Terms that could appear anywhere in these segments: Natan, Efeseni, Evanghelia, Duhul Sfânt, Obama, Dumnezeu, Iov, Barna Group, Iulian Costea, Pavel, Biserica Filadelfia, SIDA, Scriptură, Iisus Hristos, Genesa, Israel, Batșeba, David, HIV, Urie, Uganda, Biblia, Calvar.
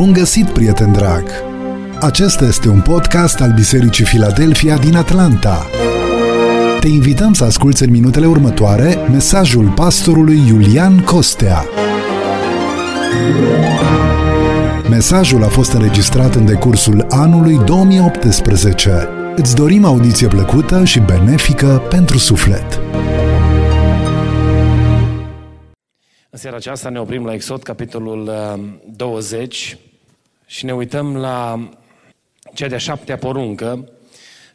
Bun găsit, prieten drag! Acesta este un podcast al Bisericii Filadelfia din Atlanta. Te invităm să asculți în minutele următoare mesajul pastorului Iulian Costea. Mesajul a fost înregistrat în decursul anului 2018. Îți dorim audiție plăcută și benefică pentru suflet. În seara aceasta ne oprim la Exod, capitolul 20, și ne uităm la cea de-a șaptea poruncă,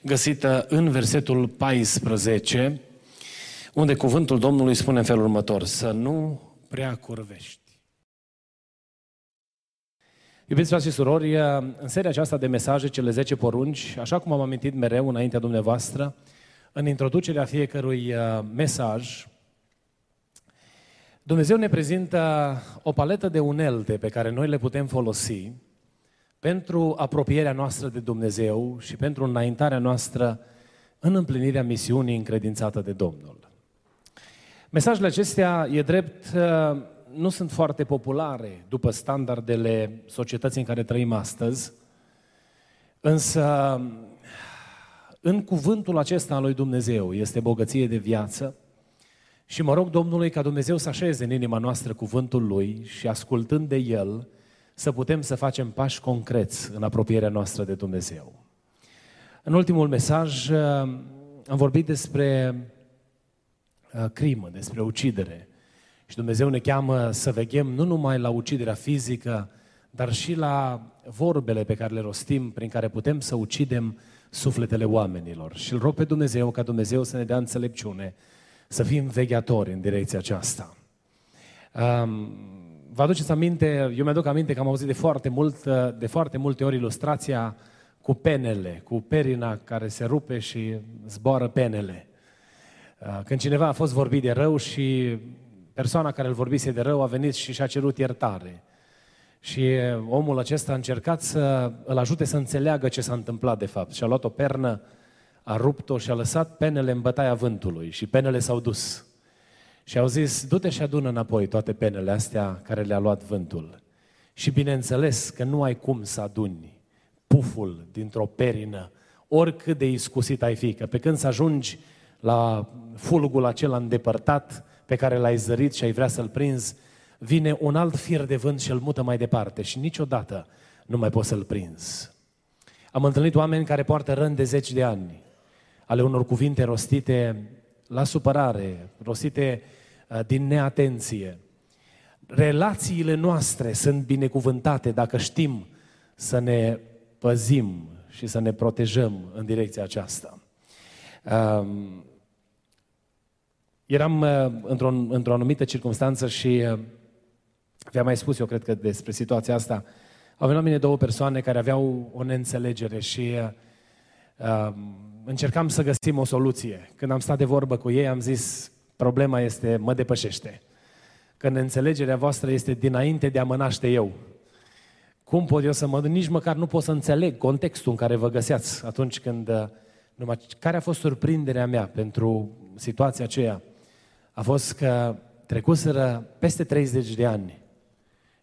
găsită în versetul 14, unde cuvântul Domnului spune în felul următor: să nu prea curvești. Iubiți frați și surori, în seria aceasta de mesaje, cele 10 porunci, așa cum am amintit mereu înaintea dumneavoastră, în introducerea fiecărui mesaj, Dumnezeu ne prezintă o paletă de unelte pe care noi le putem folosi pentru apropierea noastră de Dumnezeu și pentru înaintarea noastră în împlinirea misiunii încredințată de Domnul. Mesajele acestea, e drept, nu sunt foarte populare după standardele societății în care trăim astăzi, însă în cuvântul acesta al lui Dumnezeu este bogăție de viață. Și mă rog Domnului ca Dumnezeu să așeze în inima noastră cuvântul Lui și, ascultând de El, să putem să facem pași concreți în apropierea noastră de Dumnezeu. În ultimul mesaj am vorbit despre crimă, despre ucidere. Și Dumnezeu ne cheamă să veghem nu numai la uciderea fizică, dar și la vorbele pe care le rostim, prin care putem să ucidem sufletele oamenilor. Și îl rog pe Dumnezeu ca Dumnezeu să ne dea înțelepciune, să fim vegheatori în direcția aceasta. Vă aduceți aminte, eu mi-aduc aminte că am auzit de foarte multe ori ilustrația cu penele, cu perina care se rupe și zboară penele. Când cineva a fost vorbit de rău și persoana care îl vorbise de rău a venit și și-a cerut iertare. Și omul acesta a încercat să îl ajute să înțeleagă ce s-a întâmplat de fapt. Și-a luat o pernă, a rupt-o și a lăsat penele în bătaia vântului și penele s-au dus. Și au zis: du-te și adună înapoi toate penele astea care le-a luat vântul. Și bineînțeles că nu ai cum să aduni puful dintr-o perină, oricât de iscusit ai fi, că pe când să ajungi la fulgul acela îndepărtat pe care l-ai zărit și ai vrea să-l prinzi, vine un alt fir de vânt și îl mută mai departe și niciodată nu mai poți să-l prinzi. Am întâlnit oameni care poartă răni de 10 de ani ale unor cuvinte rostite la supărare, rostite din neatenție. Relațiile noastre sunt binecuvântate dacă știm să ne păzim și să ne protejăm în direcția aceasta. Eram într-o anumită circunstanță și v-am mai spus, eu cred că, despre situația asta. Au venit la mine două persoane care aveau o neînțelegere și încercam să găsim o soluție. Când am stat de vorbă cu ei, am zis: problema este, mă depășește. Că neînțelegerea voastră este dinainte de a mă naște eu. Cum pot eu să mă... Nici măcar nu pot să înțeleg contextul în care vă găseați atunci când... Care a fost surprinderea mea pentru situația aceea? A fost că trecuseră peste 30 de ani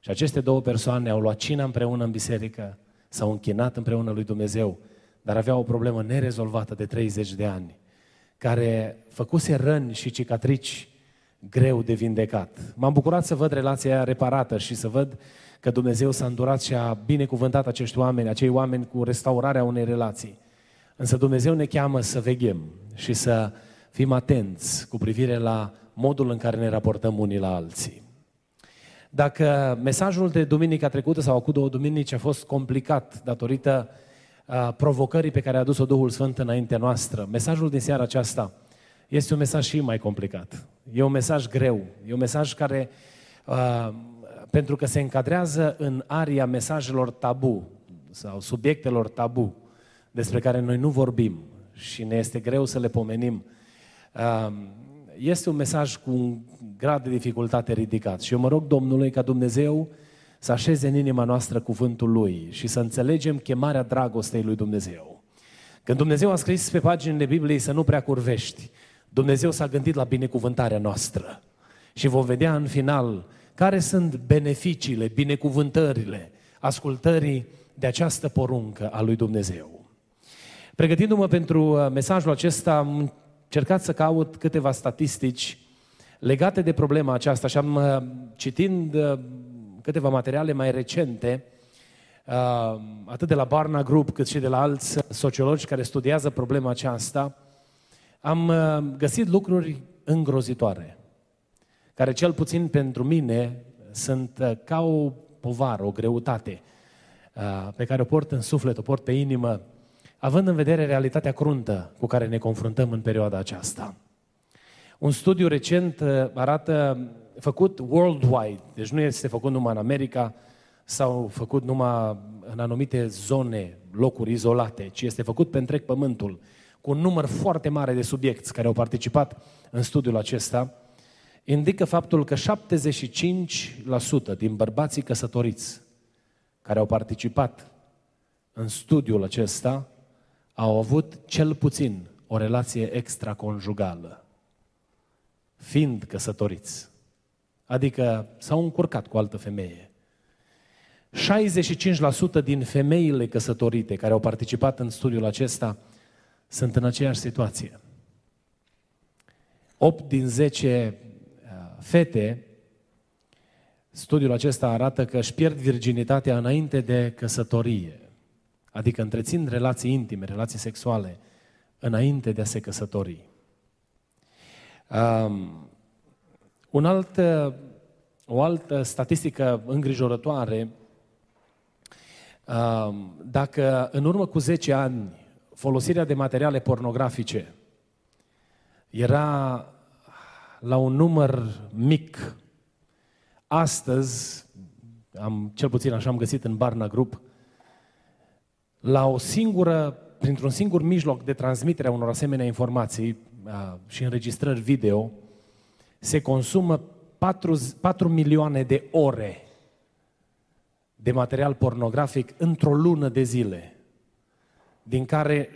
și aceste două persoane au luat cina împreună în biserică, s-au închinat împreună lui Dumnezeu, dar aveau o problemă nerezolvată de 30 de ani, care făcuse răni și cicatrici greu de vindecat. M-am bucurat să văd relația reparată și să văd că Dumnezeu s-a îndurat și a binecuvântat acești oameni, acei oameni, cu restaurarea unei relații. Însă Dumnezeu ne cheamă să veghem și să fim atenți cu privire la modul în care ne raportăm unii la alții. Dacă mesajul de duminica trecută sau cu 2 duminici a fost complicat datorită provocării pe care a adus-o Duhul Sfânt înaintea noastră, mesajul din seara aceasta este un mesaj și mai complicat. E un mesaj greu, e un mesaj care, pentru că se încadrează în aria mesajelor tabu sau subiectelor tabu, despre care noi nu vorbim și ne este greu să le pomenim, este un mesaj cu un grad de dificultate ridicat. Și eu mă rog Domnului ca Dumnezeu să așeze în inima noastră cuvântul Lui și să înțelegem chemarea dragostei lui Dumnezeu. Când Dumnezeu a scris pe paginile Bibliei să nu prea curvești, Dumnezeu s-a gândit la binecuvântarea noastră. Și vom vedea în final care sunt beneficiile, binecuvântările ascultării de această poruncă a lui Dumnezeu. Pregătindu-mă pentru mesajul acesta, am încercat să caut câteva statistici legate de problema aceasta și am citind câteva materiale mai recente, atât de la Barna Group cât și de la alți sociologi care studiază problema aceasta, am găsit lucruri îngrozitoare, care cel puțin pentru mine sunt ca o povară, o greutate pe care o port în suflet, o port pe inimă, având în vedere realitatea cruntă cu care ne confruntăm în perioada aceasta. Un studiu recent arată, făcut worldwide, deci nu este făcut numai în America sau făcut numai în anumite zone, locuri izolate, ci este făcut pe întreg pământul, cu un număr foarte mare de subiecți care au participat în studiul acesta, indică faptul că 75% din bărbații căsătoriți care au participat în studiul acesta au avut cel puțin o relație extraconjugală, fiind căsătoriți, adică s-au încurcat cu altă femeie. 65% din femeile căsătorite care au participat în studiul acesta sunt în aceeași situație. 8 din 10 fete, studiul acesta arată că își pierd virginitatea înainte de căsătorie, adică întrețin relații intime, relații sexuale, înainte de a se căsători. O altă statistică îngrijorătoare, dacă în urmă cu 10 ani folosirea de materiale pornografice era la un număr mic, astăzi, cel puțin așa am găsit în Barna Group, printr-un singur mijloc de transmitere a unor asemenea informații și înregistrări video, se consumă 4 milioane de ore de material pornografic într-o lună de zile, din care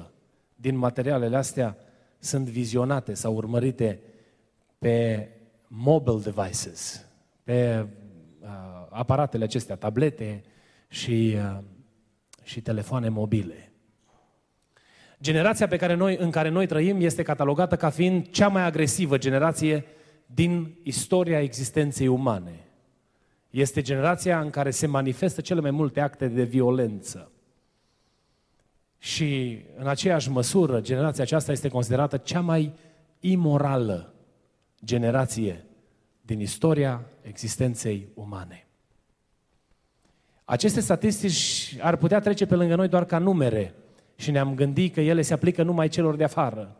76% din materialele astea sunt vizionate sau urmărite pe mobile devices, pe aparatele acestea, tablete și telefoane mobile. Generația în care noi trăim este catalogată ca fiind cea mai agresivă generație din istoria existenței umane. Este generația în care se manifestă cele mai multe acte de violență. Și în aceeași măsură, generația aceasta este considerată cea mai imorală generație din istoria existenței umane. Aceste statistici ar putea trece pe lângă noi doar ca numere și ne-am gândit că ele se aplică numai celor de afară.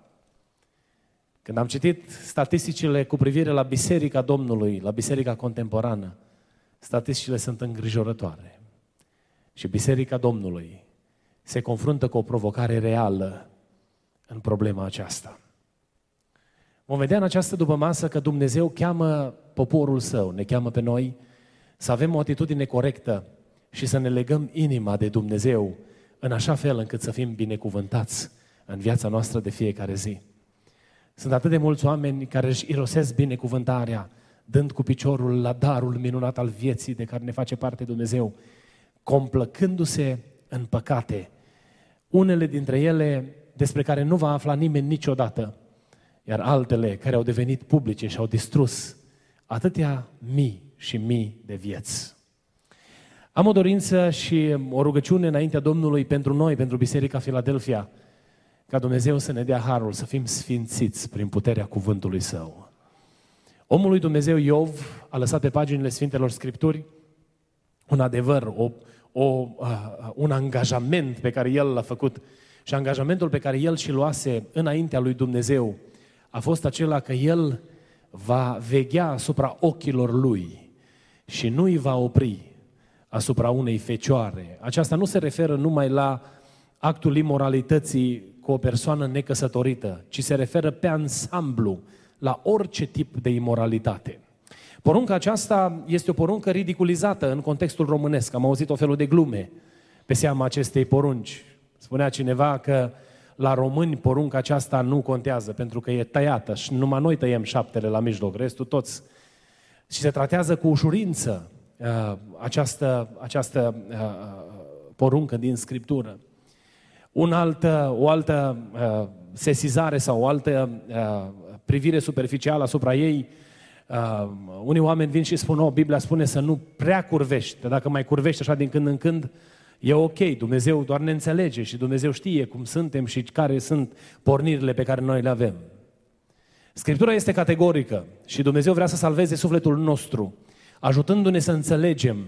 Când am citit statisticile cu privire la Biserica Domnului, la Biserica Contemporană, statisticile sunt îngrijorătoare. Și Biserica Domnului se confruntă cu o provocare reală în problema aceasta. Vom vedea în această dupămasă că Dumnezeu cheamă poporul Său, ne cheamă pe noi să avem o atitudine corectă și să ne legăm inima de Dumnezeu în așa fel încât să fim binecuvântați în viața noastră de fiecare zi. Sunt atât de mulți oameni care își irosesc binecuvântarea, dând cu piciorul la darul minunat al vieții de care ne face parte Dumnezeu, complăcându-se în păcate, unele dintre ele despre care nu va afla nimeni niciodată, iar altele care au devenit publice și au distrus atâtea mii și mii de vieți. Am o dorință și o rugăciune înaintea Domnului pentru noi, pentru Biserica Filadelfia, ca Dumnezeu să ne dea harul, să fim sfințiți prin puterea cuvântului Său. Omul lui Dumnezeu Iov a lăsat pe paginile Sfintelor Scripturi un adevăr, un angajament pe care el l-a făcut și angajamentul pe care el și-l luase înaintea lui Dumnezeu a fost acela că el va veghea asupra ochilor lui și nu îi va opri asupra unei fecioare. Aceasta nu se referă numai la actul imoralității cu o persoană necăsătorită, ci se referă pe ansamblu la orice tip de imoralitate. Porunca aceasta este o poruncă ridiculizată în contextul românesc. Am auzit o felul de glume pe seama acestei porunci. Spunea cineva că la români porunca aceasta nu contează, pentru că e tăiată și numai noi tăiem șaptele la mijloc, restul toți. Și se tratează cu ușurință. această poruncă din Scriptură. O altă sesizare sau o altă privire superficială asupra ei. Unii oameni vin și spun, Biblia spune să nu prea curvești, dacă mai curvești așa din când în când, e ok, Dumnezeu doar ne înțelege și Dumnezeu știe cum suntem și care sunt pornirile pe care noi le avem. Scriptura este categorică și Dumnezeu vrea să salveze sufletul nostru, ajutându-ne să înțelegem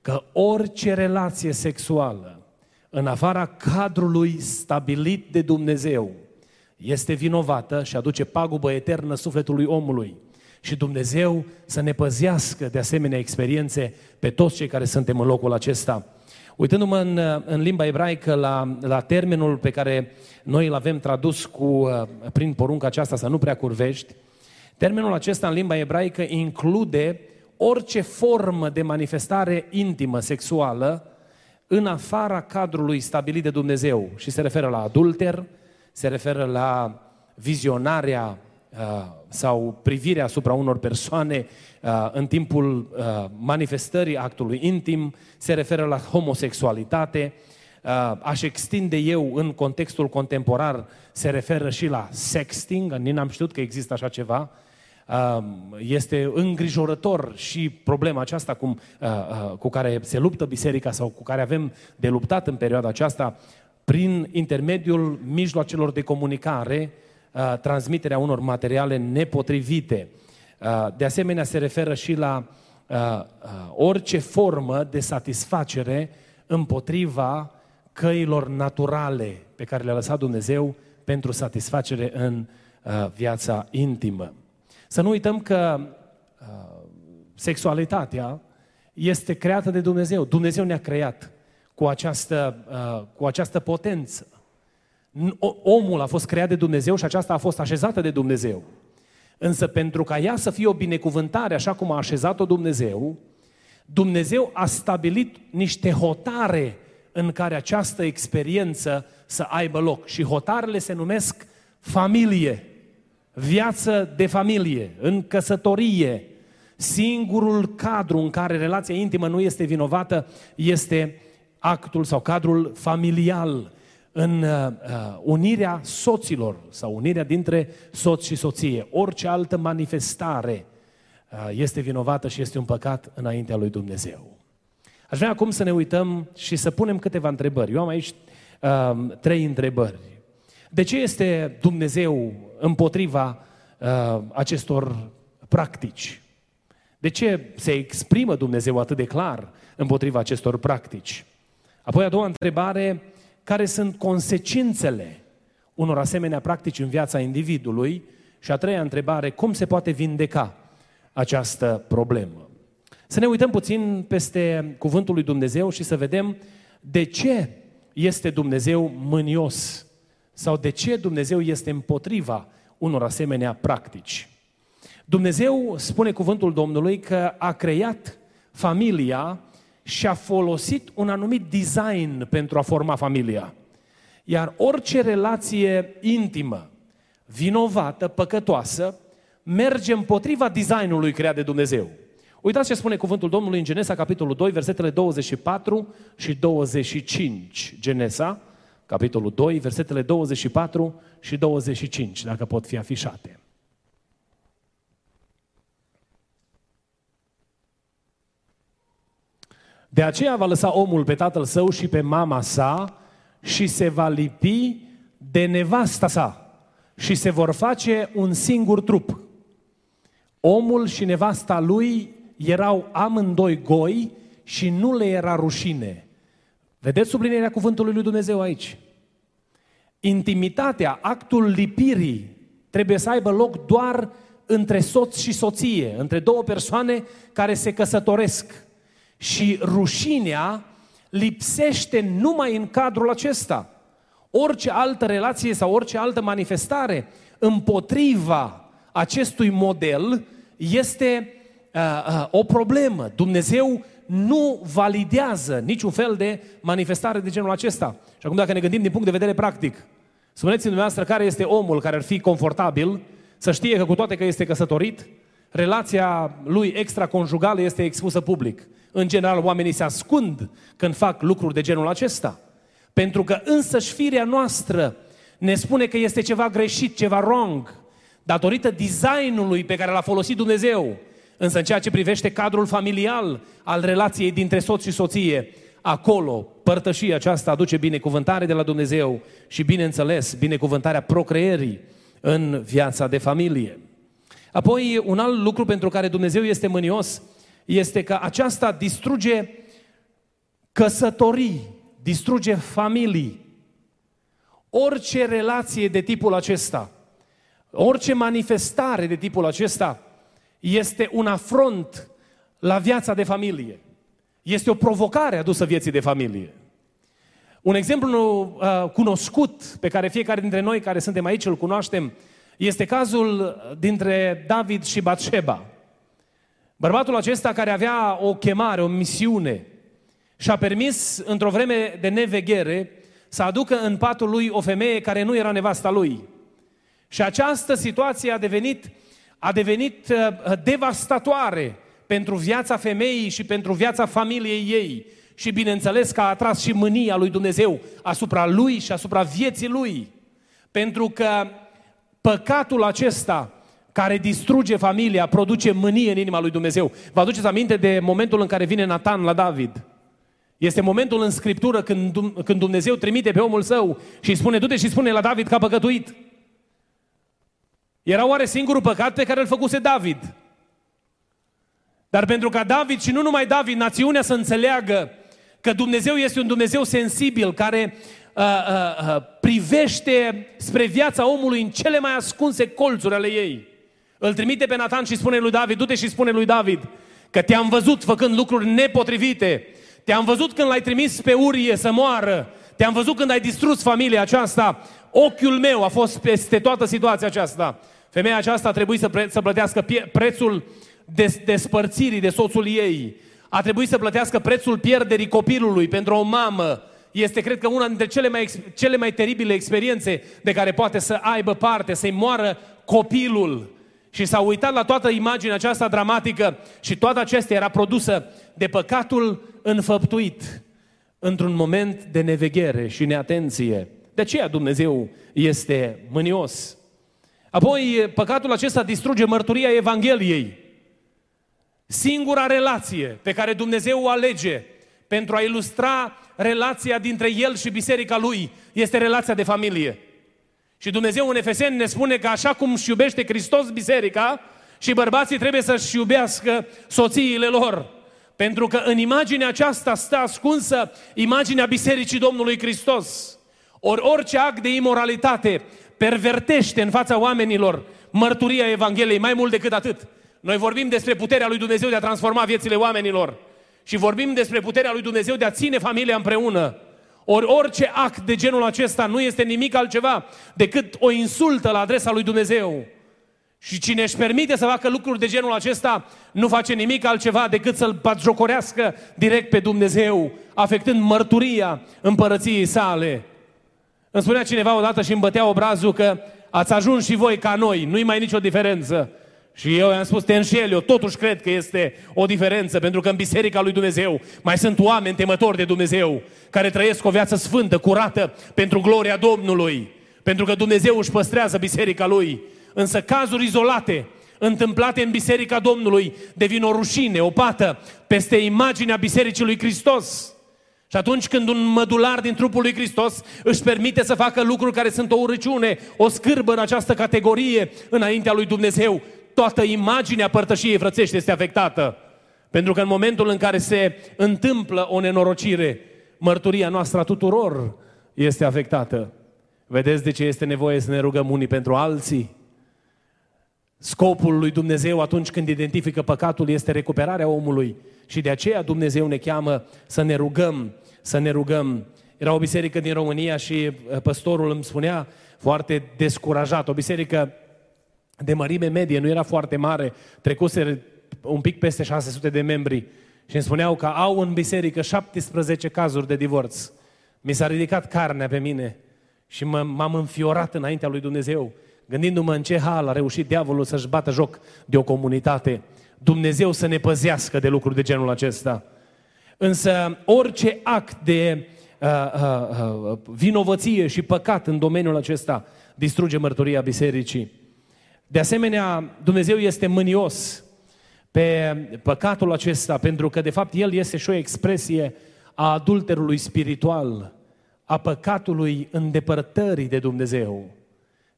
că orice relație sexuală, în afara cadrului stabilit de Dumnezeu, este vinovată și aduce pagubă eternă sufletului omului. Și Dumnezeu să ne păzească de asemenea experiențe pe toți cei care suntem în locul acesta. Uitându-mă în limba ebraică la termenul pe care noi îl avem tradus prin porunca aceasta să nu prea curvești, termenul acesta în limba ebraică include orice formă de manifestare intimă, sexuală, în afara cadrului stabilit de Dumnezeu. Și se referă la adulter, se referă la vizionarea sau privirea asupra unor persoane în timpul manifestării actului intim, se referă la homosexualitate, aș extinde eu în contextul contemporan, se referă și la sexting, nici n-am știut că există așa ceva. Este îngrijorător și problema aceasta cu care se luptă biserica sau cu care avem de luptat în perioada aceasta prin intermediul mijloacelor de comunicare, transmiterea unor materiale nepotrivite. De asemenea, se referă și la orice formă de satisfacere împotriva căilor naturale pe care le-a lăsat Dumnezeu pentru satisfacere în viața intimă. Să nu uităm că sexualitatea este creată de Dumnezeu. Dumnezeu ne-a creat cu această potență. Omul a fost creat de Dumnezeu și aceasta a fost așezată de Dumnezeu. Însă pentru ca ea să fie o binecuvântare așa cum a așezat-o Dumnezeu, Dumnezeu a stabilit niște hotare în care această experiență să aibă loc. Și hotarele se numesc familie, viață de familie, în căsătorie. Singurul cadru în care relația intimă nu este vinovată este actul sau cadrul familial, în unirea soților sau unirea dintre soț și soție. Orice altă manifestare este vinovată și este un păcat înaintea lui Dumnezeu. Aș vrea acum să ne uităm și să punem câteva întrebări. Eu am aici 3 întrebări. De ce este Dumnezeu împotriva acestor practici? De ce se exprimă Dumnezeu atât de clar împotriva acestor practici? Apoi a doua întrebare, care sunt consecințele unor asemenea practici în viața individului? Și a treia întrebare, cum se poate vindeca această problemă? Să ne uităm puțin peste cuvântul lui Dumnezeu și să vedem de ce este Dumnezeu mânios sau de ce Dumnezeu este împotriva unor asemenea practici. Dumnezeu, spune cuvântul Domnului, că a creat familia și a folosit un anumit design pentru a forma familia. Iar orice relație intimă, vinovată, păcătoasă, merge împotriva designului creat de Dumnezeu. Uitați ce spune cuvântul Domnului în Genesa, capitolul 2, versetele 24 și 25. Genesa, capitolul 2, versetele 24 și 25, dacă pot fi afișate. De aceea va lăsa omul pe tatăl său și pe mama sa și se va lipi de nevasta sa și se vor face un singur trup. Omul și nevasta lui erau amândoi goi și nu le era rușine. Vedeți sublinierea cuvântului lui Dumnezeu aici? Intimitatea, actul lipirii trebuie să aibă loc doar între soț și soție, între două persoane care se căsătoresc. Și rușinea lipsește numai în cadrul acesta. Orice altă relație sau orice altă manifestare împotriva acestui model este o problemă. Dumnezeu nu validează niciun fel de manifestare de genul acesta. Și acum dacă ne gândim din punct de vedere practic, spuneți-mi dumneavoastră care este omul care ar fi confortabil să știe că cu toate că este căsătorit, relația lui extraconjugală este expusă public. În general, oamenii se ascund când fac lucruri de genul acesta. Pentru că însăși firea noastră ne spune că este ceva greșit, ceva wrong, datorită designului pe care l-a folosit Dumnezeu. Însă în ceea ce privește cadrul familial al relației dintre soț și soție, acolo părtășia aceasta aduce binecuvântare de la Dumnezeu și, bineînțeles, binecuvântarea procreierii în viața de familie. Apoi, un alt lucru pentru care Dumnezeu este mânios este că aceasta distruge căsătorii, distruge familii. Orice relație de tipul acesta, orice manifestare de tipul acesta este un afront la viața de familie. Este o provocare adusă vieții de familie. Un exemplu cunoscut pe care fiecare dintre noi care suntem aici îl cunoaștem este cazul dintre David și Batșeba. Bărbatul acesta care avea o chemare, o misiune și-a permis într-o vreme de neveghere să aducă în patul lui o femeie care nu era nevasta lui. Și această situație a devenit devastatoare pentru viața femeii și pentru viața familiei ei. Și bineînțeles că a atras și mânia lui Dumnezeu asupra lui și asupra vieții lui. Pentru că păcatul acesta care distruge familia produce mânie în inima lui Dumnezeu. Vă aduceți aminte de momentul în care vine Natan la David? Este momentul în Scriptură când Dumnezeu trimite pe omul său și îi spune: du-te și spune la David că a păcătuit. Era oare singurul păcat pe care îl făcuse David? Dar pentru ca David și nu numai David, națiunea să înțeleagă că Dumnezeu este un Dumnezeu sensibil, care privește spre viața omului în cele mai ascunse colțuri ale ei, îl trimite pe Natan și spune lui David: du-te și spune lui David că te-am văzut făcând lucruri nepotrivite, te-am văzut când l-ai trimis pe Urie să moară, te-am văzut când ai distrus familia aceasta, ochiul meu a fost peste toată situația aceasta. Femeia aceasta a trebuit să plătească prețul despărțirii de soțul ei, a trebuit să plătească prețul pierderii copilului pentru o mamă. Este, cred că, una dintre cele mai teribile experiențe de care poate să aibă parte, să-i moară copilul. Și s-a uitat la toată imaginea aceasta dramatică și toată acestea era produsă de păcatul înfăptuit într-un moment de neveghere și neatenție. De aceea Dumnezeu este mânios. Apoi, păcatul acesta distruge mărturia Evangheliei. Singura relație pe care Dumnezeu o alege pentru a ilustra relația dintre El și biserica Lui este relația de familie. Și Dumnezeu în Efeseni ne spune că așa cum își iubește Hristos biserica, și bărbații trebuie să-și iubească soțiile lor. Pentru că în imaginea aceasta stă ascunsă imaginea bisericii Domnului Hristos. Orice act de imoralitate pervertește în fața oamenilor mărturia Evangheliei. Mai mult decât atât, noi vorbim despre puterea lui Dumnezeu de a transforma viețile oamenilor și vorbim despre puterea lui Dumnezeu de a ține familia împreună. Orice act de genul acesta nu este nimic altceva decât o insultă la adresa lui Dumnezeu. Și cine își permite să facă lucruri de genul acesta nu face nimic altceva decât să-L batjocorească direct pe Dumnezeu, afectând mărturia împărăției sale. Îmi spunea cineva odată și îmi bătea obrazul că ați ajuns și voi ca noi, nu-i mai nicio diferență. Și eu i-am spus: te înșeli, eu totuși cred că este o diferență, pentru că în biserica lui Dumnezeu mai sunt oameni temători de Dumnezeu, care trăiesc o viață sfântă, curată, pentru gloria Domnului, pentru că Dumnezeu își păstrează biserica Lui. Însă cazuri izolate, întâmplate în biserica Domnului, devin o rușine, o pată peste imaginea bisericii lui Hristos. Și atunci când un mădular din trupul lui Hristos își permite să facă lucruri care sunt o urăciune, o scârbă în această categorie înaintea lui Dumnezeu, toată imaginea părtășiei frățești este afectată. Pentru că în momentul în care se întâmplă o nenorocire, mărturia noastră a tuturor este afectată. Vedeți de ce este nevoie să ne rugăm unii pentru alții? Scopul lui Dumnezeu atunci când identifică păcatul este recuperarea omului și de aceea Dumnezeu ne cheamă să ne rugăm, să ne rugăm. Era o biserică din România și păstorul îmi spunea, foarte descurajat, o biserică de mărime medie, nu era foarte mare, trecuse un pic peste 600 de membri și îmi spuneau că au în biserică 17 cazuri de divorț. Mi s-a ridicat carnea pe mine și m-am înfiorat înaintea lui Dumnezeu gândindu-mă în ce hal a reușit diavolul să-și bată joc de o comunitate. Dumnezeu să ne păzească de lucruri de genul acesta. Însă orice act de vinovăție și păcat în domeniul acesta distruge mărturia bisericii. De asemenea, Dumnezeu este mânios pe păcatul acesta, pentru că de fapt el este și o expresie a adulterului spiritual, a păcatului îndepărtării de Dumnezeu.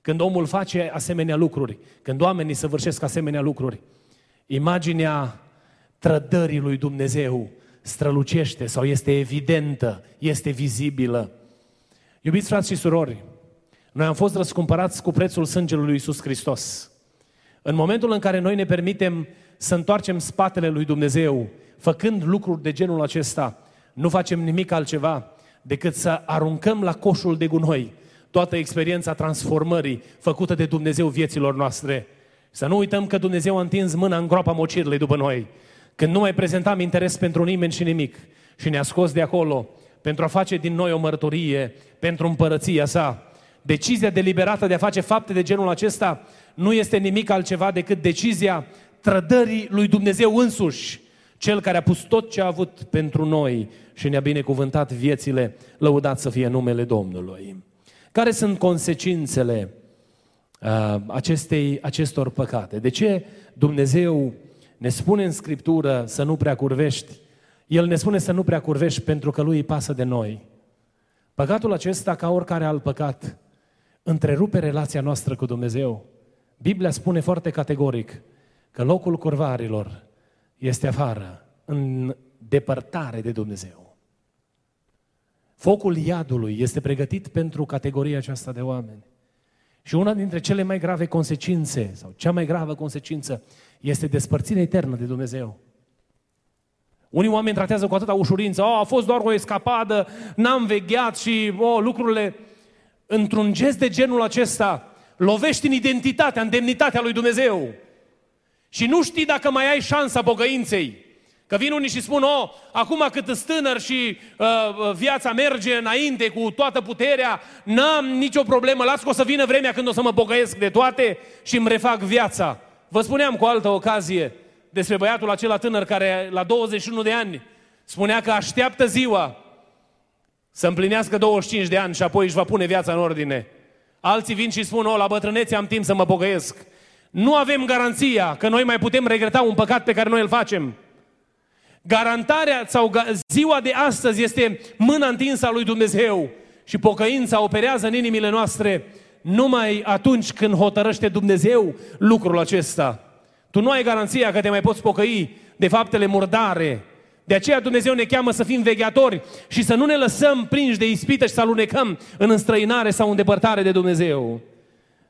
Când omul face asemenea lucruri, când oamenii săvârșesc asemenea lucruri, imaginea trădării lui Dumnezeu strălucește sau este evidentă, este vizibilă. Iubiți frați și surori, noi am fost răscumpărați cu prețul sângelui lui Iisus Hristos. În momentul în care noi ne permitem să întoarcem spatele lui Dumnezeu, făcând lucruri de genul acesta, nu facem nimic altceva decât să aruncăm la coșul de gunoi toată experiența transformării făcută de Dumnezeu vieților noastre. Să nu uităm că Dumnezeu a întins mâna în groapa mocirlei după noi, când nu mai prezentam interes pentru nimeni și nimic, și ne-a scos de acolo pentru a face din noi o mărturie pentru împărăția sa. Decizia deliberată de a face fapte de genul acesta nu este nimic altceva decât decizia trădării lui Dumnezeu însuși, Cel care a pus tot ce a avut pentru noi și ne-a binecuvântat viețile, lăudat să fie numele Domnului. Care sunt consecințele acestor păcate? De ce Dumnezeu ne spune în Scriptură să nu prea curvești? El ne spune să nu prea curvești pentru că Lui îi pasă de noi. Păcatul acesta, ca oricare alt păcat, întrerupe relația noastră cu Dumnezeu. Biblia spune foarte categoric că locul curvarilor este afară, în depărtare de Dumnezeu. Focul iadului este pregătit pentru categoria aceasta de oameni. Și una dintre cele mai grave consecințe, sau cea mai gravă consecință, este despărțirea eternă de Dumnezeu. Unii oameni tratează cu atâta ușurință, a fost doar o escapadă, n-am vegheat și lucrurile. Într-un gest de genul acesta, lovești în identitatea, în demnitatea lui Dumnezeu. Și nu știi dacă mai ai șansa pocăinței. Că vin unii și spun, acum cât îs tânăr și viața merge înainte cu toată puterea, n-am nicio problemă, las că o să vină vremea când o să mă pocăiesc de toate și îmi refac viața. Vă spuneam cu altă ocazie despre băiatul acela tânăr care la 21 de ani spunea că așteaptă ziua să împlinească 25 de ani și apoi își va pune viața în ordine. Alții vin și spun, la bătrânețe am timp să mă pocăiesc. Nu avem garanția că noi mai putem regreta un păcat pe care noi îl facem. Garantarea sau ziua de astăzi este mâna întinsă a lui Dumnezeu și pocăința operează în inimile noastre numai atunci când hotărăște Dumnezeu lucrul acesta. Tu nu ai garanția că te mai poți pocăi de faptele murdare. De aceea Dumnezeu ne cheamă să fim vegheatori și să nu ne lăsăm prinși de ispită și să alunecăm în înstrăinare sau în depărtare de Dumnezeu.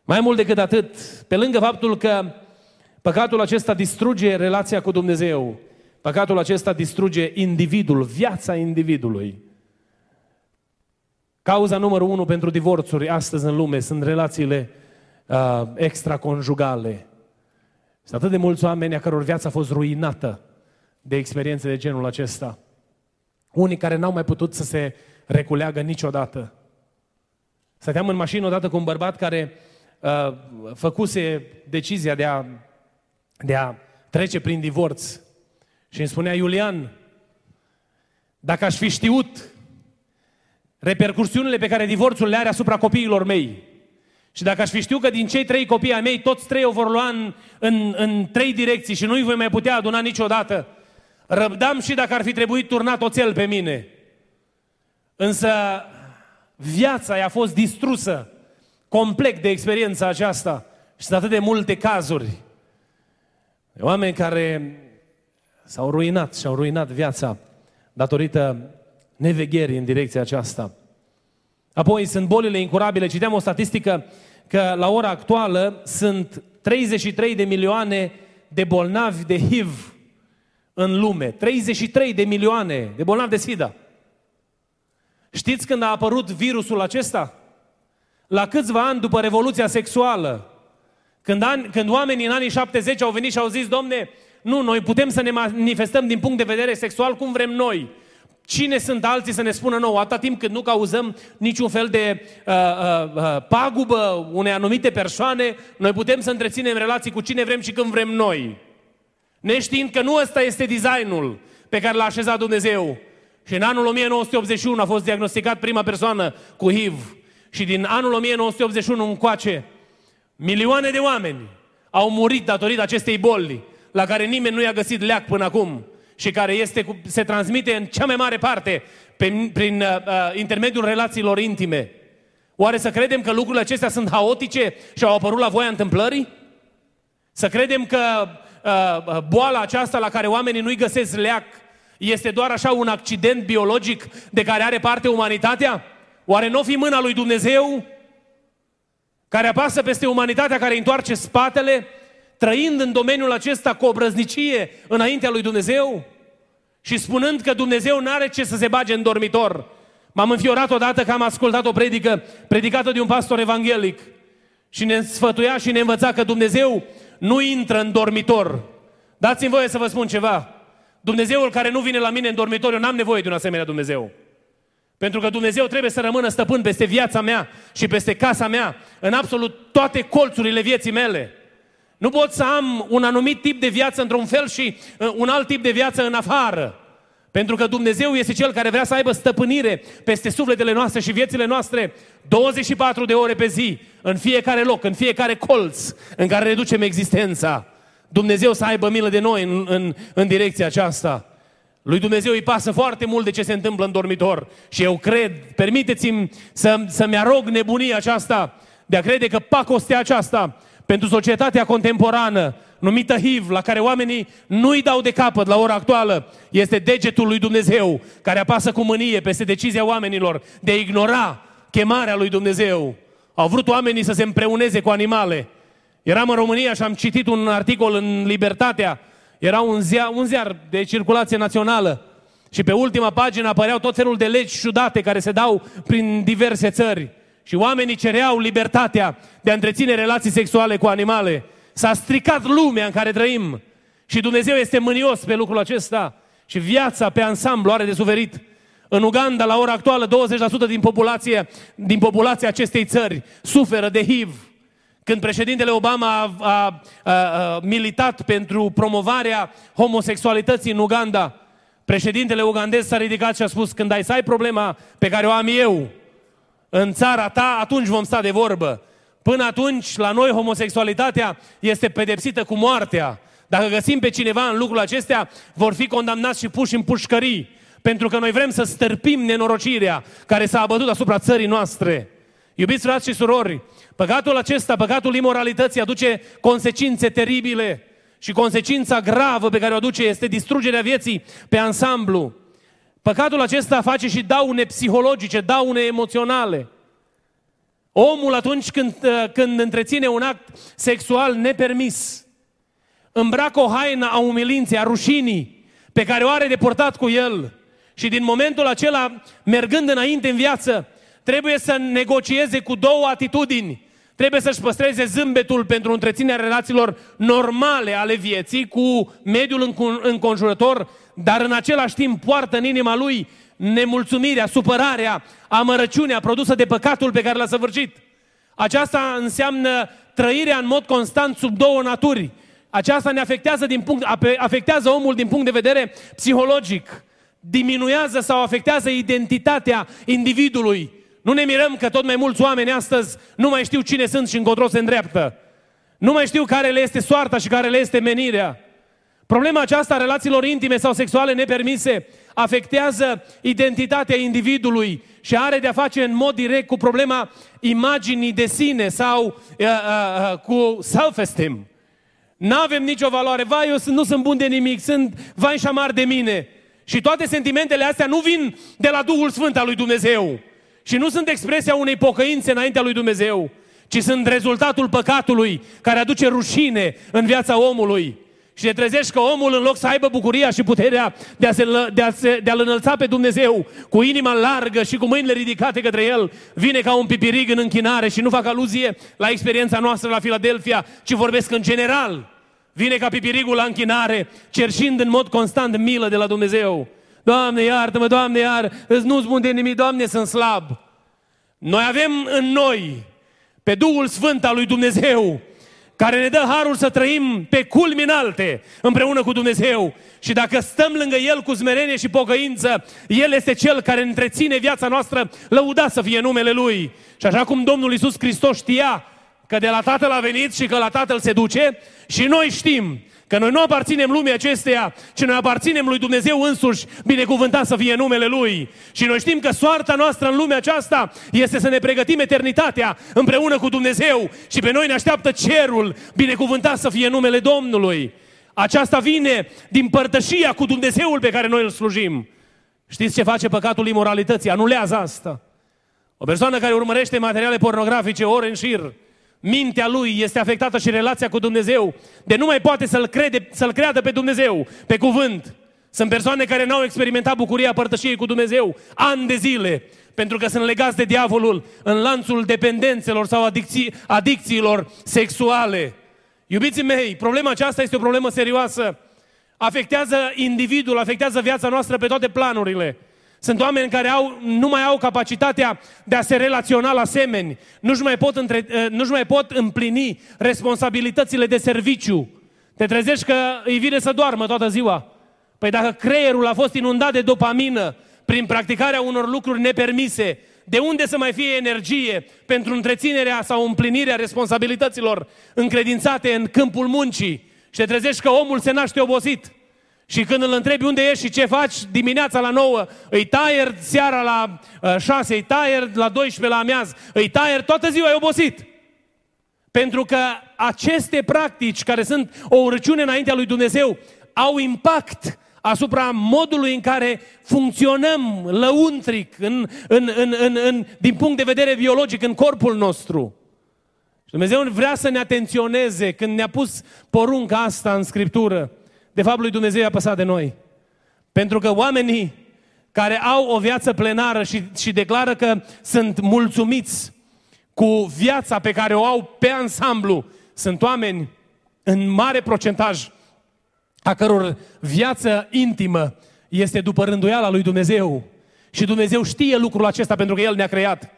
Mai mult decât atât, pe lângă faptul că păcatul acesta distruge relația cu Dumnezeu, păcatul acesta distruge individul, viața individului. Cauza numărul 1 pentru divorțuri astăzi în lume sunt relațiile extraconjugale. Sunt atât de mulți oameni a căror viața a fost ruinată de experiențe de genul acesta. Unii care n-au mai putut să se reculeagă niciodată. Stăteam în mașină odată cu un bărbat care făcuse decizia de a trece prin divorț. Și îmi spunea, Iulian, dacă aș fi știut repercursiunile pe care divorțul le are asupra copiilor mei și dacă aș fi știut că din cei 3 copii ai mei, toți 3 o vor lua în 3 direcții și nu-i voi mai putea aduna niciodată, răbdam și dacă ar fi trebuit turnat oțel pe mine. Însă viața i-a fost distrusă complet de experiența aceasta și sunt atât de multe cazuri. Oameni care s-au ruinat și au ruinat viața datorită nevegherii în direcția aceasta. Apoi sunt bolile incurabile. Citeam o statistică că la ora actuală sunt 33 de milioane de bolnavi de HIV în lume. 33 de milioane de bolnavi de SIDA. Știți când a apărut virusul acesta? La câțiva ani după Revoluția Sexuală, când oamenii în anii 70 au venit și au zis, Domne, nu, noi putem să ne manifestăm din punct de vedere sexual cum vrem noi. Cine sunt alții să ne spună nouă, atâta timp cât nu cauzăm niciun fel de pagubă unei anumite persoane, noi putem să întreținem relații cu cine vrem și când vrem noi. Neștiind că nu ăsta este designul pe care l-a așezat Dumnezeu. Și în anul 1981 a fost diagnosticat prima persoană cu HIV. Și din anul 1981 încoace, milioane de oameni au murit datorită acestei boli, la care nimeni nu i-a găsit leac până acum. Și care este, se transmite în cea mai mare parte prin intermediul relațiilor intime. Oare să credem că lucrurile acestea sunt haotice și au apărut la voia întâmplării? Să credem că boala aceasta la care oamenii nu-i găsesc leac este doar așa un accident biologic de care are parte umanitatea? Oare n-o fi mâna lui Dumnezeu care apasă peste umanitatea, care întoarce spatele, trăind în domeniul acesta cu o brăznicie înaintea lui Dumnezeu și spunând că Dumnezeu n-are ce să se bage în dormitor? M-am înfiorat odată că am ascultat o predică predicată de un pastor evanghelic și ne sfătuia și ne învăța că Dumnezeu nu intră în dormitor. Dați-mi voie să vă spun ceva. Dumnezeul care nu vine la mine în dormitor, eu n-am nevoie de un asemenea Dumnezeu. Pentru că Dumnezeu trebuie să rămână stăpân peste viața mea și peste casa mea, în absolut toate colțurile vieții mele. Nu pot să am un anumit tip de viață într-un fel și un alt tip de viață în afară. Pentru că Dumnezeu este Cel care vrea să aibă stăpânire peste sufletele noastre și viețile noastre 24 de ore pe zi, în fiecare loc, în fiecare colț în care ne ducem existența. Dumnezeu să aibă milă de noi în direcția aceasta. Lui Dumnezeu îi pasă foarte mult de ce se întâmplă în dormitor. Și eu cred, permiteți-mi să-mi arog nebunia aceasta de a crede că pacostea aceasta pentru societatea contemporană, numită HIV, la care oamenii nu-i dau de capăt la ora actuală, este degetul lui Dumnezeu, care apasă cu mânie peste decizia oamenilor de a ignora chemarea lui Dumnezeu. Au vrut oamenii să se împreuneze cu animale. Eram în România și am citit un articol în Libertatea. Era un ziar de circulație națională și pe ultima pagină apăreau tot felul de legi ciudate care se dau prin diverse țări. Și oamenii cereau libertatea de a întreține relații sexuale cu animale. S-a stricat lumea în care trăim. Și Dumnezeu este mânios pe lucrul acesta. Și viața pe ansamblu are de suferit. În Uganda, la ora actuală, 20% din populația acestei țări suferă de HIV. Când președintele Obama a militat pentru promovarea homosexualității în Uganda, președintele ugandez s-a ridicat și a spus: când ai să ai problema pe care o am eu în țara ta, atunci vom sta de vorbă. Până atunci, la noi, homosexualitatea este pedepsită cu moartea. Dacă găsim pe cineva în lucrul acestea, vor fi condamnați și puși în pușcării, pentru că noi vrem să stârpim nenorocirea care s-a abătut asupra țării noastre. Iubiți frați și surori, păcatul acesta, păcatul imoralității, aduce consecințe teribile și consecința gravă pe care o aduce este distrugerea vieții pe ansamblu. Păcatul acesta face și daune psihologice, daune emoționale. Omul atunci când întreține un act sexual nepermis, îmbracă o haină a umilinței, a rușinii pe care o are de purtat cu el și din momentul acela, mergând înainte în viață, trebuie să negocieze cu două atitudini. Trebuie să-și păstreze zâmbetul pentru întreținerea relațiilor normale ale vieții cu mediul înconjurător, dar în același timp poartă în inima lui nemulțumirea, supărarea, amărăciunea produsă de păcatul pe care l-a săvârșit. Aceasta înseamnă trăirea în mod constant sub două naturi. Aceasta ne afectează omul din punct de vedere psihologic. Diminuează sau afectează identitatea individului. Nu ne mirăm că tot mai mulți oameni astăzi nu mai știu cine sunt și încotro se îndreaptă. Nu mai știu care le este soarta și care le este menirea. Problema aceasta a relațiilor intime sau sexuale nepermise afectează identitatea individului și are de-a face în mod direct cu problema imaginii de sine sau cu self-esteem. N-avem nicio valoare. Vai, eu nu sunt bun de nimic, sunt vai și amar de mine. Și toate sentimentele astea nu vin de la Duhul Sfânt al lui Dumnezeu. Și nu sunt expresia unei pocăințe înaintea lui Dumnezeu, ci sunt rezultatul păcatului care aduce rușine în viața omului. Și te trezești că omul, în loc să aibă bucuria și puterea de a-L înălța pe Dumnezeu cu inima largă și cu mâinile ridicate către El, vine ca un pipirig în închinare. Și nu fac aluzie la experiența noastră la Filadelfia, ci vorbesc în general. Vine ca pipirigul la închinare, cerșind în mod constant milă de la Dumnezeu. Doamne, iartă-mă, Doamne, nu-s bun de nimic, Doamne, sunt slab. Noi avem în noi pe Duhul Sfânt al lui Dumnezeu, care ne dă harul să trăim pe culmi înalte împreună cu Dumnezeu. Și dacă stăm lângă El cu smerenie și pocăință, El este Cel care întreține viața noastră, lăudat să fie numele Lui. Și așa cum Domnul Iisus Hristos știa că de la Tatăl a venit și că la Tatăl se duce, și noi știm că noi nu aparținem lumii acesteia, ci noi aparținem lui Dumnezeu însuși, binecuvântat să fie numele Lui. Și noi știm că soarta noastră în lumea aceasta este să ne pregătim eternitatea împreună cu Dumnezeu și pe noi ne așteaptă cerul, binecuvântat să fie numele Domnului. Aceasta vine din părtășia cu Dumnezeul pe care noi îl slujim. Știți ce face păcatul imoralității? Anulează asta. O persoană care urmărește materiale pornografice ore în șir, mintea lui este afectată și relația cu Dumnezeu, de nu mai poate să-L creadă pe Dumnezeu, pe cuvânt. Sunt persoane care n-au experimentat bucuria părtășiei cu Dumnezeu ani de zile, pentru că sunt legați de diavolul în lanțul dependențelor sau adicțiilor sexuale. Iubiții mei, problema aceasta este o problemă serioasă. Afectează individul, afectează viața noastră pe toate planurile. Sunt oameni care nu mai au capacitatea de a se relaționa la semeni, nu-și mai pot împlini responsabilitățile de serviciu. Te trezești că îi vine să doarmă toată ziua. Păi dacă creierul a fost inundat de dopamină prin practicarea unor lucruri nepermise, de unde să mai fie energie pentru întreținerea sau împlinirea responsabilităților încredințate în câmpul muncii? Și te trezești că omul se naște obosit. Și când îl întrebi unde ești și ce faci, dimineața la 9 îi tired, seara la 6 îi tired, la 12 la amiaz îi tired, toată ziua e obosit. Pentru că aceste practici, care sunt o urăciune înaintea lui Dumnezeu, au impact asupra modului în care funcționăm lăuntric, din punct de vedere biologic, în corpul nostru. Și Dumnezeu vrea să ne atenționeze când ne-a pus porunca asta în Scriptură. De fapt, lui Dumnezeu i-a păsat de noi. Pentru că oamenii care au o viață plenară și declară că sunt mulțumiți cu viața pe care o au pe ansamblu, sunt oameni în mare procentaj a căror viață intimă este după rânduiala lui Dumnezeu. Și Dumnezeu știe lucrul acesta pentru că El ne-a creat.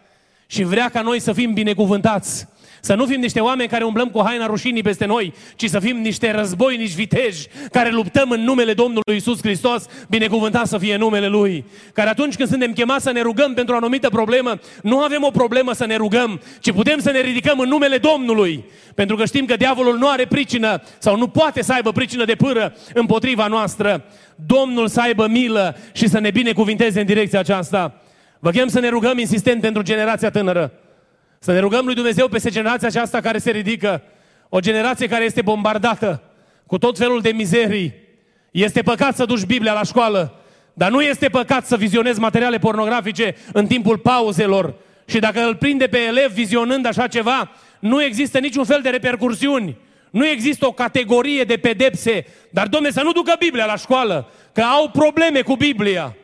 Și vrea ca noi să fim binecuvântați. Să nu fim niște oameni care umblăm cu haina rușinii peste noi, ci să fim niște războinici viteji care luptăm în numele Domnului Iisus Hristos, binecuvântat să fie numele Lui. Care atunci când suntem chemați să ne rugăm pentru o anumită problemă, nu avem o problemă să ne rugăm, ci putem să ne ridicăm în numele Domnului. Pentru că știm că diavolul nu are pricină sau nu poate să aibă pricină de pâră împotriva noastră. Domnul să aibă milă și să ne binecuvinteze în direcția aceasta. Vă chem să ne rugăm insistent pentru generația tânără. Să ne rugăm lui Dumnezeu peste generația aceasta care se ridică. O generație care este bombardată cu tot felul de mizerii. Este păcat să duci Biblia la școală, dar nu este păcat să vizionezi materiale pornografice în timpul pauzelor. Și dacă îl prinde pe elev vizionând așa ceva, nu există niciun fel de repercursiuni. Nu există o categorie de pedepse. Dar, Dom'le, să nu ducă Biblia la școală, că au probleme cu Biblia.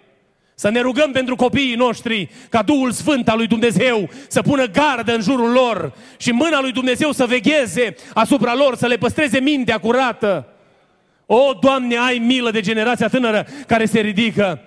Să ne rugăm pentru copiii noștri, ca Duhul Sfânt al lui Dumnezeu să pună gardă în jurul lor și mâna lui Dumnezeu să vegheze asupra lor, să le păstreze mintea curată. O, Doamne, ai milă de generația tânără care se ridică.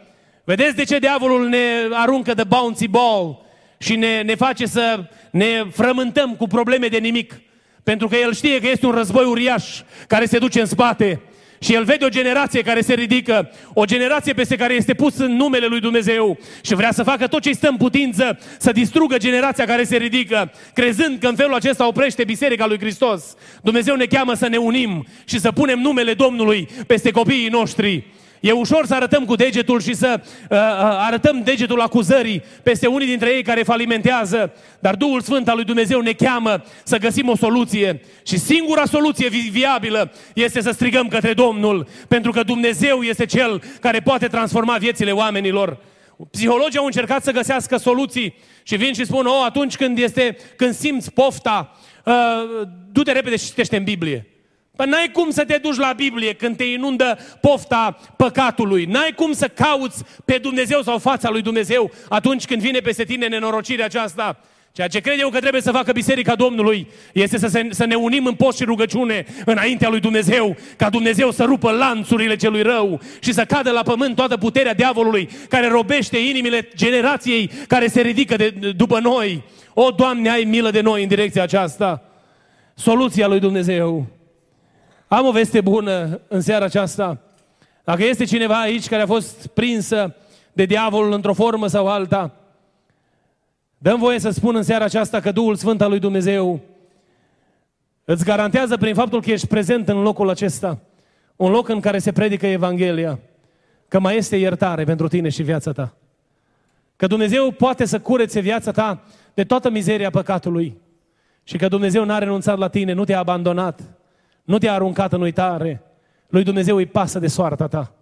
Vedeți de ce diavolul ne aruncă de bouncy ball și ne face să ne frământăm cu probleme de nimic? Pentru că el știe că este un război uriaș care se duce în spate. Și el vede o generație care se ridică, o generație peste care este pus în numele lui Dumnezeu și vrea să facă tot ce-i stă în putință să distrugă generația care se ridică, crezând că în felul acesta oprește Biserica lui Hristos. Dumnezeu ne cheamă să ne unim și să punem numele Domnului peste copiii noștri. E ușor să arătăm cu degetul și să arătăm degetul acuzării peste unii dintre ei care falimentează, dar Duhul Sfânt al lui Dumnezeu ne cheamă să găsim o soluție și singura soluție viabilă este să strigăm către Domnul, pentru că Dumnezeu este Cel care poate transforma viețile oamenilor. Psihologii au încercat să găsească soluții și vin și spun, atunci când simți pofta, du-te repede și citește în Biblie. Păi n-ai cum să te duci la Biblie când te inundă pofta păcatului. N-ai cum să cauți pe Dumnezeu sau fața lui Dumnezeu atunci când vine peste tine nenorocirea aceasta. Ceea ce cred eu că trebuie să facă Biserica Domnului este să ne unim în post și rugăciune înaintea lui Dumnezeu, ca Dumnezeu să rupă lanțurile celui rău și să cadă la pământ toată puterea diavolului care robește inimile generației care se ridică după noi. O, Doamne, ai milă de noi în direcția aceasta. Soluția lui Dumnezeu. Am o veste bună în seara aceasta. Dacă este cineva aici care a fost prinsă de diavol într-o formă sau alta, dăm voie să spun în seara aceasta că Duhul Sfânt al lui Dumnezeu îți garantează prin faptul că ești prezent în locul acesta, un loc în care se predică Evanghelia, că mai este iertare pentru tine și viața ta. Că Dumnezeu poate să curețe viața ta de toată mizeria păcatului și că Dumnezeu n-a renunțat la tine, nu te-a abandonat, nu te-a aruncat în uitare. Lui Dumnezeu îi pasă de soarta ta.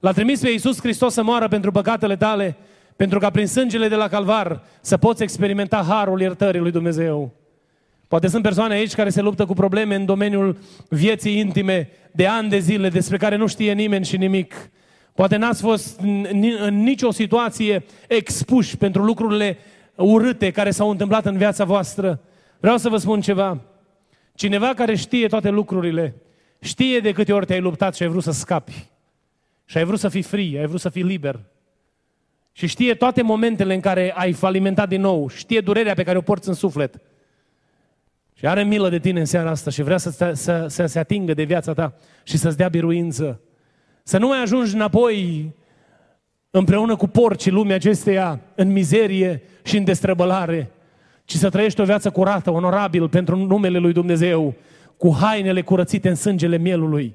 L-a trimis pe Iisus Hristos să moară pentru păcatele tale, pentru ca prin sângele de la Calvar să poți experimenta harul iertării lui Dumnezeu. Poate sunt persoane aici care se luptă cu probleme în domeniul vieții intime de ani de zile, despre care nu știe nimeni și nimic. Poate n-ați fost în nicio situație expuși pentru lucrurile urâte care s-au întâmplat în viața voastră. Vreau să vă spun ceva. Cineva care știe toate lucrurile, știe de câte ori te-ai luptat și ai vrut să scapi. Și ai vrut să fii free, ai vrut să fii liber. Și știe toate momentele în care ai falimentat din nou. Știe durerea pe care o porți în suflet. Și are milă de tine în seara asta și vrea să se atingă de viața ta și să-ți dea biruință. Să nu mai ajungi înapoi împreună cu porcii lumii acesteia în mizerie și în destrăbălare, ci să trăiești o viață curată, onorabil pentru numele lui Dumnezeu, cu hainele curățite în sângele mielului.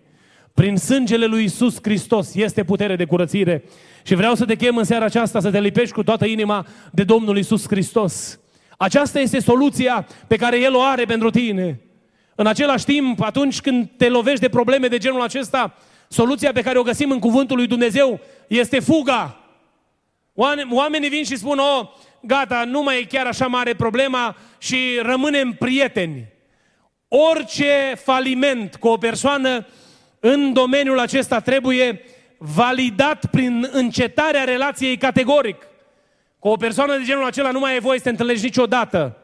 Prin sângele lui Iisus Hristos este putere de curățire. Și vreau să te chem în seara aceasta să te lipești cu toată inima de Domnul Iisus Hristos. Aceasta este soluția pe care El o are pentru tine. În același timp, atunci când te lovești de probleme de genul acesta, soluția pe care o găsim în cuvântul lui Dumnezeu este fuga. Oamenii vin și spun, gata, nu mai e chiar așa mare problema și rămânem prieteni. Orice faliment cu o persoană în domeniul acesta trebuie validat prin încetarea relației categoric. Cu o persoană de genul acela nu mai ai voie să te întâlnești niciodată.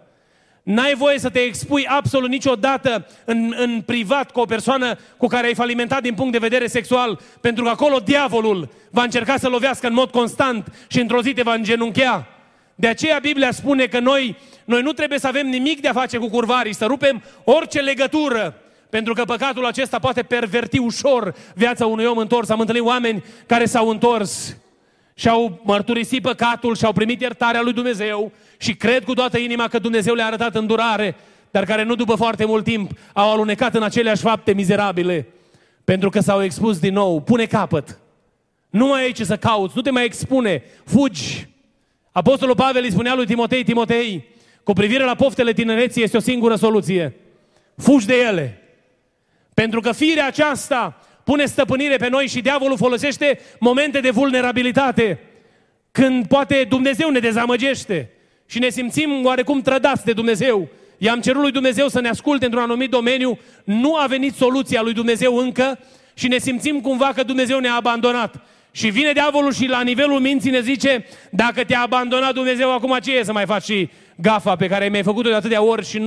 N-ai voie să te expui absolut niciodată în privat cu o persoană cu care ai falimentat din punct de vedere sexual, pentru că acolo diavolul va încerca să lovească în mod constant și într-o zi te va îngenunchea. De aceea Biblia spune că noi nu trebuie să avem nimic de a face cu curvarii, să rupem orice legătură, pentru că păcatul acesta poate perverti ușor viața unui om întors. Am întâlnit oameni care s-au întors și au mărturisit păcatul și au primit iertarea lui Dumnezeu și cred cu toată inima că Dumnezeu le-a arătat îndurare, dar care nu după foarte mult timp au alunecat în aceleași fapte mizerabile, pentru că s-au expus din nou. Pune capăt! Nu mai ai ce să cauți, nu te mai expune, fugi! Apostolul Pavel îi spunea lui Timotei, cu privire la poftele tinereții este o singură soluție. Fugi de ele! Pentru că firea aceasta pune stăpânire pe noi și diavolul folosește momente de vulnerabilitate, când poate Dumnezeu ne dezamăgește și ne simțim oarecum trădați de Dumnezeu. I-am cerut lui Dumnezeu să ne asculte într-un anumit domeniu, nu a venit soluția lui Dumnezeu încă și ne simțim cumva că Dumnezeu ne-a abandonat. Și vine diavolul și la nivelul minții ne zice, dacă te-a abandonat Dumnezeu, acum ce e să mai faci și gafa pe care mi-ai făcut-o de atâtea ori și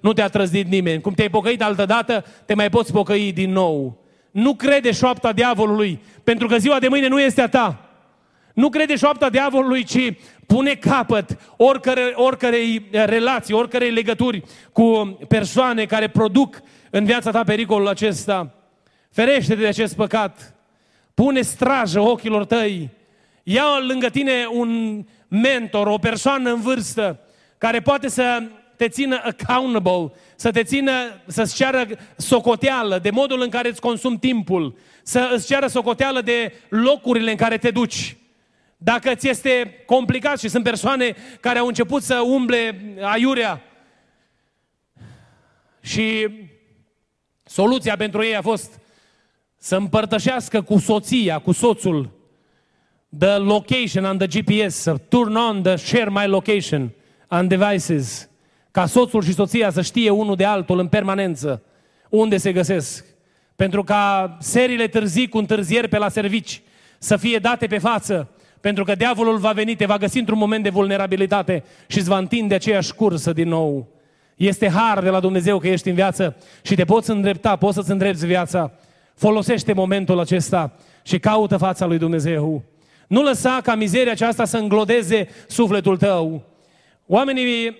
nu te-a trăznit nimeni. Cum te-ai pocăit altădată, te mai poți pocăi din nou. Nu crede șoapta diavolului, pentru că ziua de mâine nu este a ta. Nu crede șoapta diavolului, ci pune capăt oricărei relații, oricărei legături cu persoane care produc în viața ta pericolul acesta. Ferește-te de acest păcat. Pune strajă ochilor tăi. Ia lângă tine un mentor, o persoană în vârstă care poate să te țină accountable, să-ți ceară socoteală de modul în care îți consumi timpul, să-ți ceară socoteală de locurile în care te duci. Dacă ți este complicat și sunt persoane care au început să umble aiurea și soluția pentru ei a fost să împărtășească cu soția, cu soțul, the location on the GPS, turn on the share my location on devices, ca soțul și soția să știe unul de altul în permanență unde se găsesc, pentru ca serile târzii cu întârzieri pe la servici să fie date pe față, Pentru că diavolul va veni, te va găsi într-un moment de vulnerabilitate și îți va întinde aceeași cursă din nou. Este har de la Dumnezeu că ești în viață și te poți îndrepta, poți să-ți îndrepți viața. Folosește momentul acesta și caută fața lui Dumnezeu. Nu lăsa ca mizeria aceasta să înglodeze sufletul tău. Oamenii,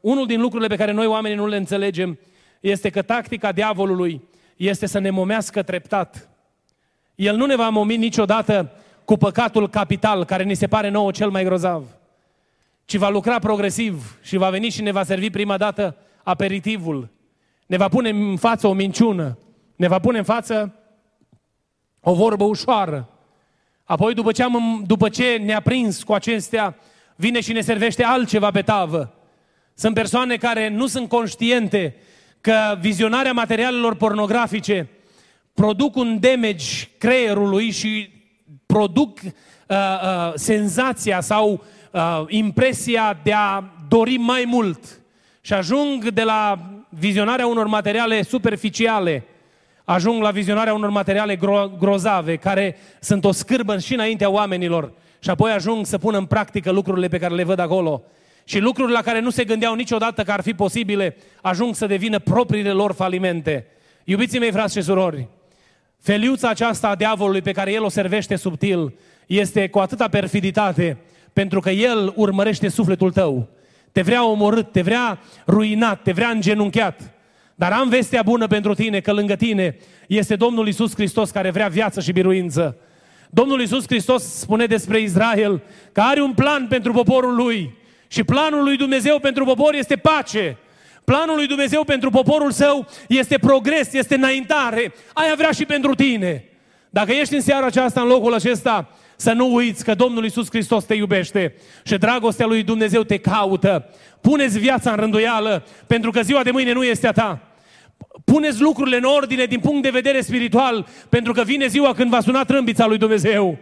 unul din lucrurile pe care noi oamenii nu le înțelegem este că tactica diavolului este să ne momească treptat. El nu ne va momi niciodată cu păcatul capital, care ni se pare nouă cel mai grozav, ci va lucra progresiv și va veni și ne va servi prima dată aperitivul. Ne va pune în față o minciună, ne va pune în față o vorbă ușoară. Apoi, după ce ne-a prins cu acestea, vine și ne servește altceva pe tavă. Sunt persoane care nu sunt conștiente că vizionarea materialelor pornografice produc un damage creierului și produc senzația sau impresia de a dori mai mult. Și ajung de la vizionarea unor materiale superficiale, ajung la vizionarea unor materiale grozave, care sunt o scârbă și înaintea oamenilor. Și apoi ajung să pună în practică lucrurile pe care le văd acolo. Și lucruri la care nu se gândeau niciodată că ar fi posibile, ajung să devină propriile lor falimente. Iubiții mei, frați și surori, feliuța aceasta a diavolului pe care el o servește subtil este cu atâta perfiditate, pentru că el urmărește sufletul tău. Te vrea omorât, te vrea ruinat, te vrea îngenunchiat. Dar am vestea bună pentru tine, că lângă tine este Domnul Iisus Hristos, care vrea viață și biruință. Domnul Iisus Hristos spune despre Israel că are un plan pentru poporul lui. Și planul lui Dumnezeu pentru popor este pace. Planul lui Dumnezeu pentru poporul său este progres, este înaintare. Aia vrea și pentru tine. Dacă ești în seara aceasta, în locul acesta, să nu uiți că Domnul Iisus Hristos te iubește și dragostea lui Dumnezeu te caută. Pune-ți viața în rânduială, pentru că ziua de mâine nu este a ta. Puneți lucrurile în ordine din punct de vedere spiritual, pentru că vine ziua când va suna trâmbița lui Dumnezeu.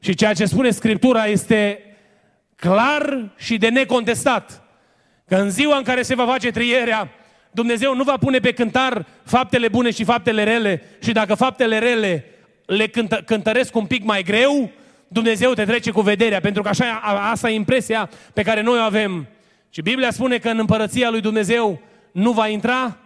Și ceea ce spune Scriptura este clar și de necontestat, că în ziua în care se va face trierea, Dumnezeu nu va pune pe cântar faptele bune și faptele rele. Și dacă faptele rele le cântăresc un pic mai greu, Dumnezeu te trece cu vederea, pentru că asta e impresia pe care noi o avem. Și Biblia spune că în împărăția lui Dumnezeu nu va intra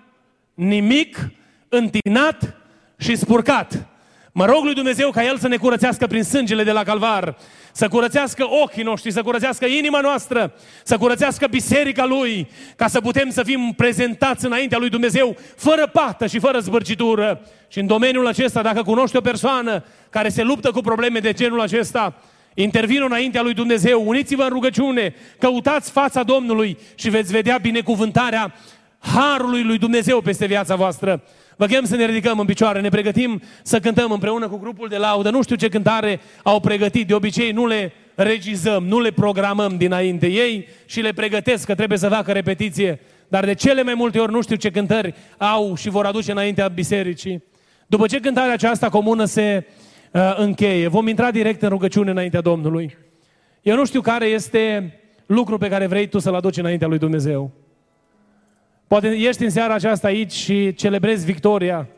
nimic întinat și spurcat. Mă rog lui Dumnezeu ca El să ne curățească prin sângele de la Calvar, să curățească ochii noștri, să curățească inima noastră, să curățească biserica Lui, ca să putem să fim prezentați înaintea lui Dumnezeu fără pată și fără zbârcitură. Și în domeniul acesta, dacă cunoști o persoană care se luptă cu probleme de genul acesta, intervino înaintea lui Dumnezeu, uniți-vă în rugăciune, căutați fața Domnului și veți vedea binecuvântarea harului lui Dumnezeu peste viața voastră. Vă chem să ne ridicăm în picioare, ne pregătim să cântăm împreună cu grupul de laudă. Nu știu ce cântare au pregătit, de obicei nu le regizăm, nu le programăm dinainte ei și le pregătesc că trebuie să facă repetiție. Dar de cele mai multe ori nu știu ce cântări au și vor aduce înaintea bisericii. După ce cântarea aceasta comună se încheie, vom intra direct în rugăciune înaintea Domnului. Eu nu știu care este lucrul pe care vrei tu să-l aduci înaintea lui Dumnezeu. Poate ești în seara aceasta aici și celebrezi victoria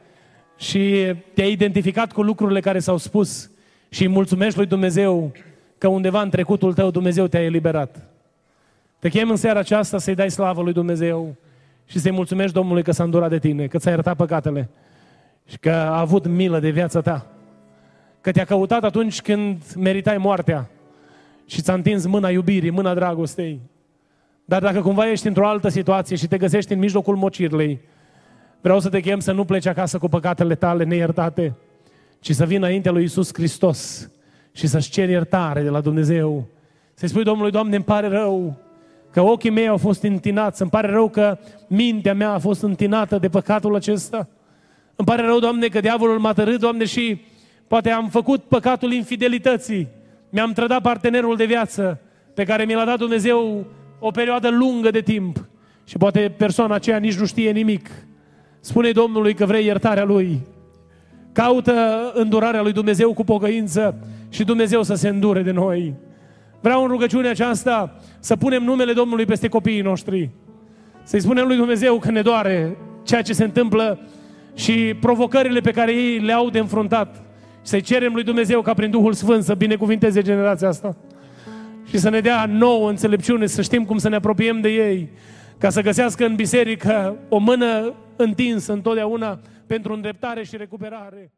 și te-ai identificat cu lucrurile care s-au spus și îi mulțumești lui Dumnezeu că undeva în trecutul tău Dumnezeu te-a eliberat. Te chem în seara aceasta să-i dai slavă lui Dumnezeu și să-i mulțumești Domnului că s-a îndurat de tine, că ți-a iertat păcatele și că a avut milă de viața ta, că te-a căutat atunci când meritai moartea și ți-a întins mâna iubirii, mâna dragostei. Dar dacă cumva ești într-o altă situație și te găsești în mijlocul mocirlei, vreau să te chem să nu pleci acasă cu păcatele tale neiertate, ci să vii înaintea lui Iisus Hristos și să-și ceri iertare de la Dumnezeu. Să-i spui Domnului: Doamne, îmi pare rău că ochii mei au fost întinați, îmi pare rău că mintea mea a fost întinată de păcatul acesta, îmi pare rău, Doamne, că diavolul m-a tărât, Doamne, și poate am făcut păcatul infidelității, mi-am trădat partenerul de viață pe care mi l-a dat Dumnezeu o perioadă lungă de timp și poate persoana aceea nici nu știe nimic. Spune Domnului că vrei iertarea Lui. Caută îndurarea Lui Dumnezeu cu pocăință și Dumnezeu să se îndure de noi. Vreau în rugăciunea aceasta să punem numele Domnului peste copiii noștri. Să-i spunem lui Dumnezeu că ne doare ceea ce se întâmplă și provocările pe care ei le-au de înfruntat. Să-i cerem lui Dumnezeu ca prin Duhul Sfânt să binecuvinteze generația asta și să ne dea nouă înțelepciune, să știm cum să ne apropiem de ei, ca să găsească în biserică o mână întinsă întotdeauna pentru îndreptare și recuperare.